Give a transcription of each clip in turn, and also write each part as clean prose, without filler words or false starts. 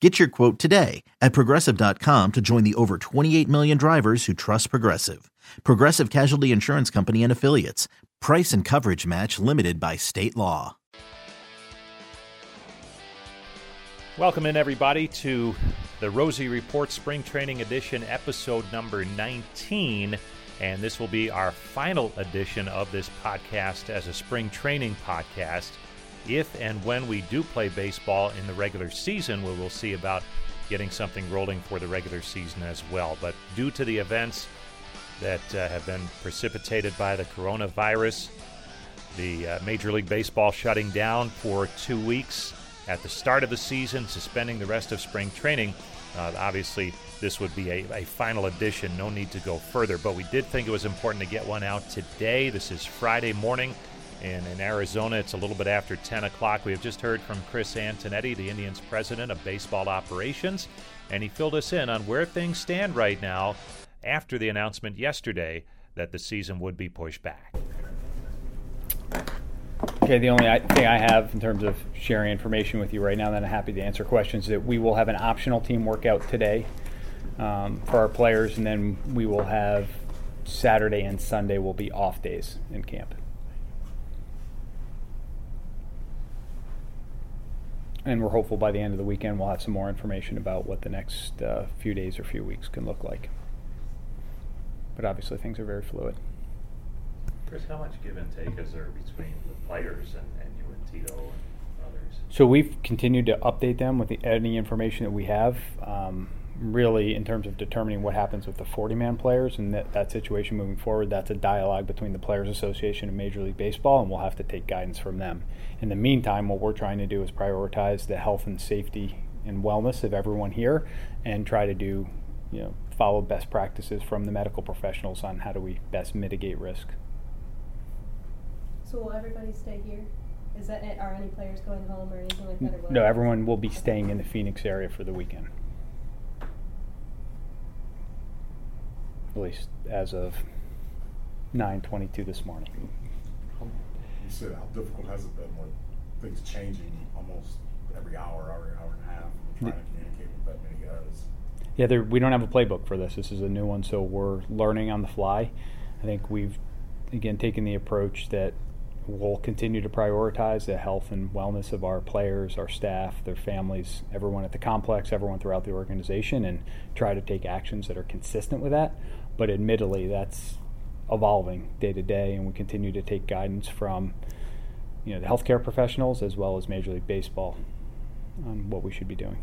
Get your quote today at Progressive.com to join the over 28 million drivers who trust Progressive. Progressive Casualty Insurance Company and Affiliates. Price and coverage match limited by state law. Welcome in, everybody, to the Rosie Report Spring Training Edition, episode number 19. And this will be our final edition of this podcast as a spring training podcast. If and when we do play baseball in the regular season, we will see about getting something rolling for the regular season as well. But due to the events that have been precipitated by the coronavirus, the Major League Baseball shutting down for 2 weeks at the start of the season, suspending the rest of spring training, obviously this would be a final edition. No need to go further. But we did think it was important to get one out today. This is Friday morning. And in Arizona, it's a little bit after 10 o'clock. We have just heard from Chris Antonetti, the Indians' president of baseball operations, and he filled us in on where things stand right now after the announcement yesterday that the season would be pushed back. Okay, the only thing I have in terms of sharing information with you right now that I'm happy to answer questions is that we will have an optional team workout today for our players, and then we will have Saturday and Sunday will be off days in camp. And we're hopeful by the end of the weekend we'll have some more information about what the next few days or few weeks can look like. But obviously things are very fluid. Chris, how much give and take is there between the players and you and Tito and others? So we've continued to update them with any information that we have, really in terms of determining what happens with the 40-man players and that situation moving forward. That's a dialogue between the Players Association and Major League Baseball, and we'll have to take guidance from them. In the meantime, what we're trying to do is prioritize the health and safety and wellness of everyone here and try to do, follow best practices from the medical professionals on how do we best mitigate risk. So will everybody stay here? Is that it? Are any players going home or anything like that? Or no, everyone will be staying in the Phoenix area for the weekend. At least as of 9:22 this morning. You said how difficult has it been with things changing almost every hour and a half, trying to communicate with that many guys? Yeah, we don't have a playbook for this. This is a new one, so we're learning on the fly. I think we've, again, taken the approach that we'll continue to prioritize the health and wellness of our players, our staff, their families, everyone at the complex, everyone throughout the organization, and try to take actions that are consistent with that. But admittedly, that's evolving day to day, and we continue to take guidance from the healthcare professionals as well as Major League Baseball on what we should be doing.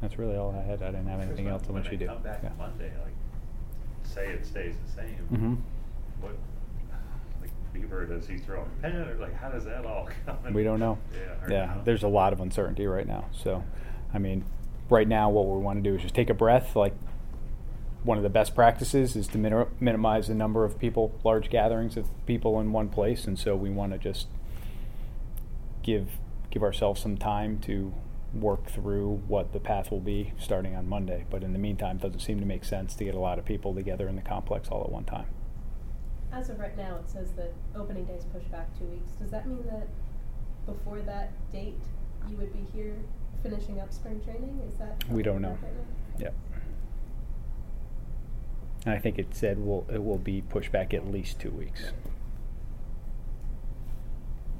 That's really all I had. I didn't have anything else. When you do come back Monday, say it stays the same. Mm-hmm. What, Beaver, does he throw a pen, or how does that all come? We don't know. Yeah. There's a lot of uncertainty right now. So, right now what we want to do is just take a breath. One of the best practices is to minimize the number of people, large gatherings of people in one place, and so we want to just give ourselves some time to work through what the path will be starting on Monday. But in the meantime, it doesn't seem to make sense to get a lot of people together in the complex all at one time. As of right now, it says that opening day is pushed back 2 weeks. Does that mean that before that date, you would be here finishing up spring training? Is that we don't know. Right, yeah. And I think it said it will be pushed back at least 2 weeks.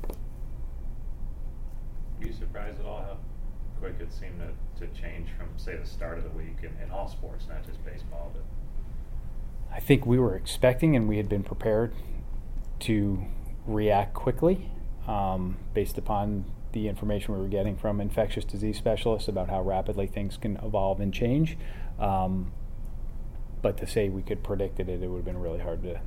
Are you surprised at all how quick it seemed to change from, say, the start of the week in all sports, not just baseball? But I think we were expecting and we had been prepared to react quickly based upon the information we were getting from infectious disease specialists about how rapidly things can evolve and change. But to say we could predict it would have been really hard to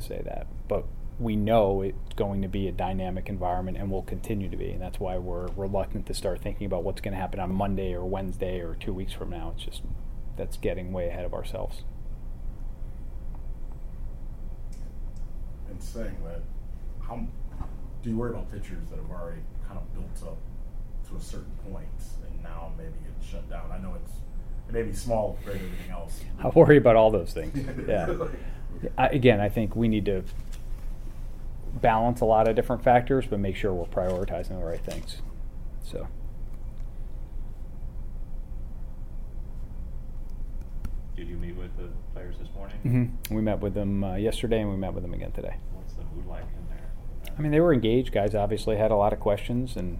say that. But we know it's going to be a dynamic environment and will continue to be. And that's why we're reluctant to start thinking about what's going to happen on Monday or Wednesday or 2 weeks from now. It's just, that's getting way ahead of ourselves. And saying that, how do you worry about pitchers that have already kind of built up to a certain point and now maybe it's shut down? I know it may be small for everything else. I worry about all those things. Yeah. I think we need to balance a lot of different factors, but make sure we're prioritizing the right things. So. Did you meet with the players this morning? Mm-hmm. We met with them yesterday, and we met with them again today. What's the mood like in there? I mean, they were engaged. Guys obviously had a lot of questions, and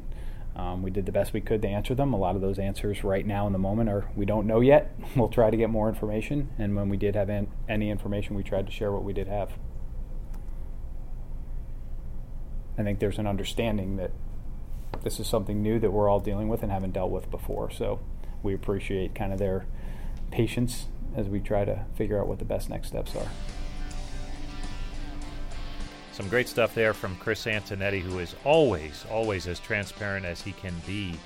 we did the best we could to answer them. A lot of those answers right now in the moment are, we don't know yet. We'll try to get more information, and when we did have any information, we tried to share what we did have. I think there's an understanding that this is something new that we're all dealing with and haven't dealt with before, so we appreciate kind of their patience as we try to figure out what the best next steps are. Some great stuff there from Chris Antonetti, who is always, always as transparent as he can be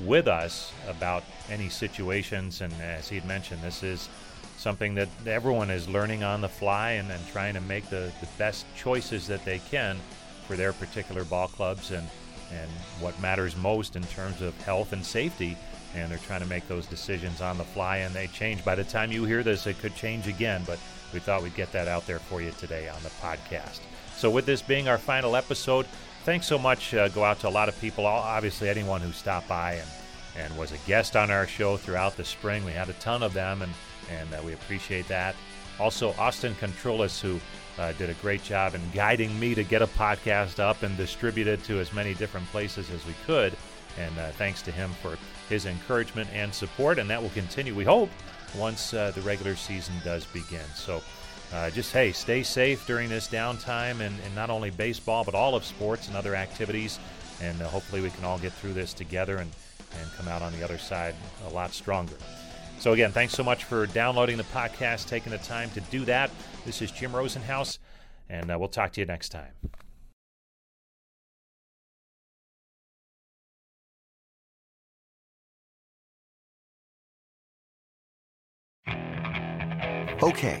with us about any situations. And as he had mentioned, this is something that everyone is learning on the fly and trying to make the best choices that they can for their particular ball clubs and what matters most in terms of health and safety. And they're trying to make those decisions on the fly, and they change. By the time you hear this, it could change again, but we thought we'd get that out there for you today on the podcast. So with this being our final episode, thanks so much. Go out to a lot of people, obviously anyone who stopped by and was a guest on our show throughout the spring. We had a ton of them, and we appreciate that. Also, Austin Controlis, who did a great job in guiding me to get a podcast up and distribute it to as many different places as we could. And thanks to him for his encouragement and support. And that will continue, we hope, once the regular season does begin. So just, stay safe during this downtime and not only baseball, but all of sports and other activities. And hopefully we can all get through this together and come out on the other side a lot stronger. So, again, thanks so much for downloading the podcast, taking the time to do that. This is Jim Rosenhaus, and we'll talk to you next time. Okay,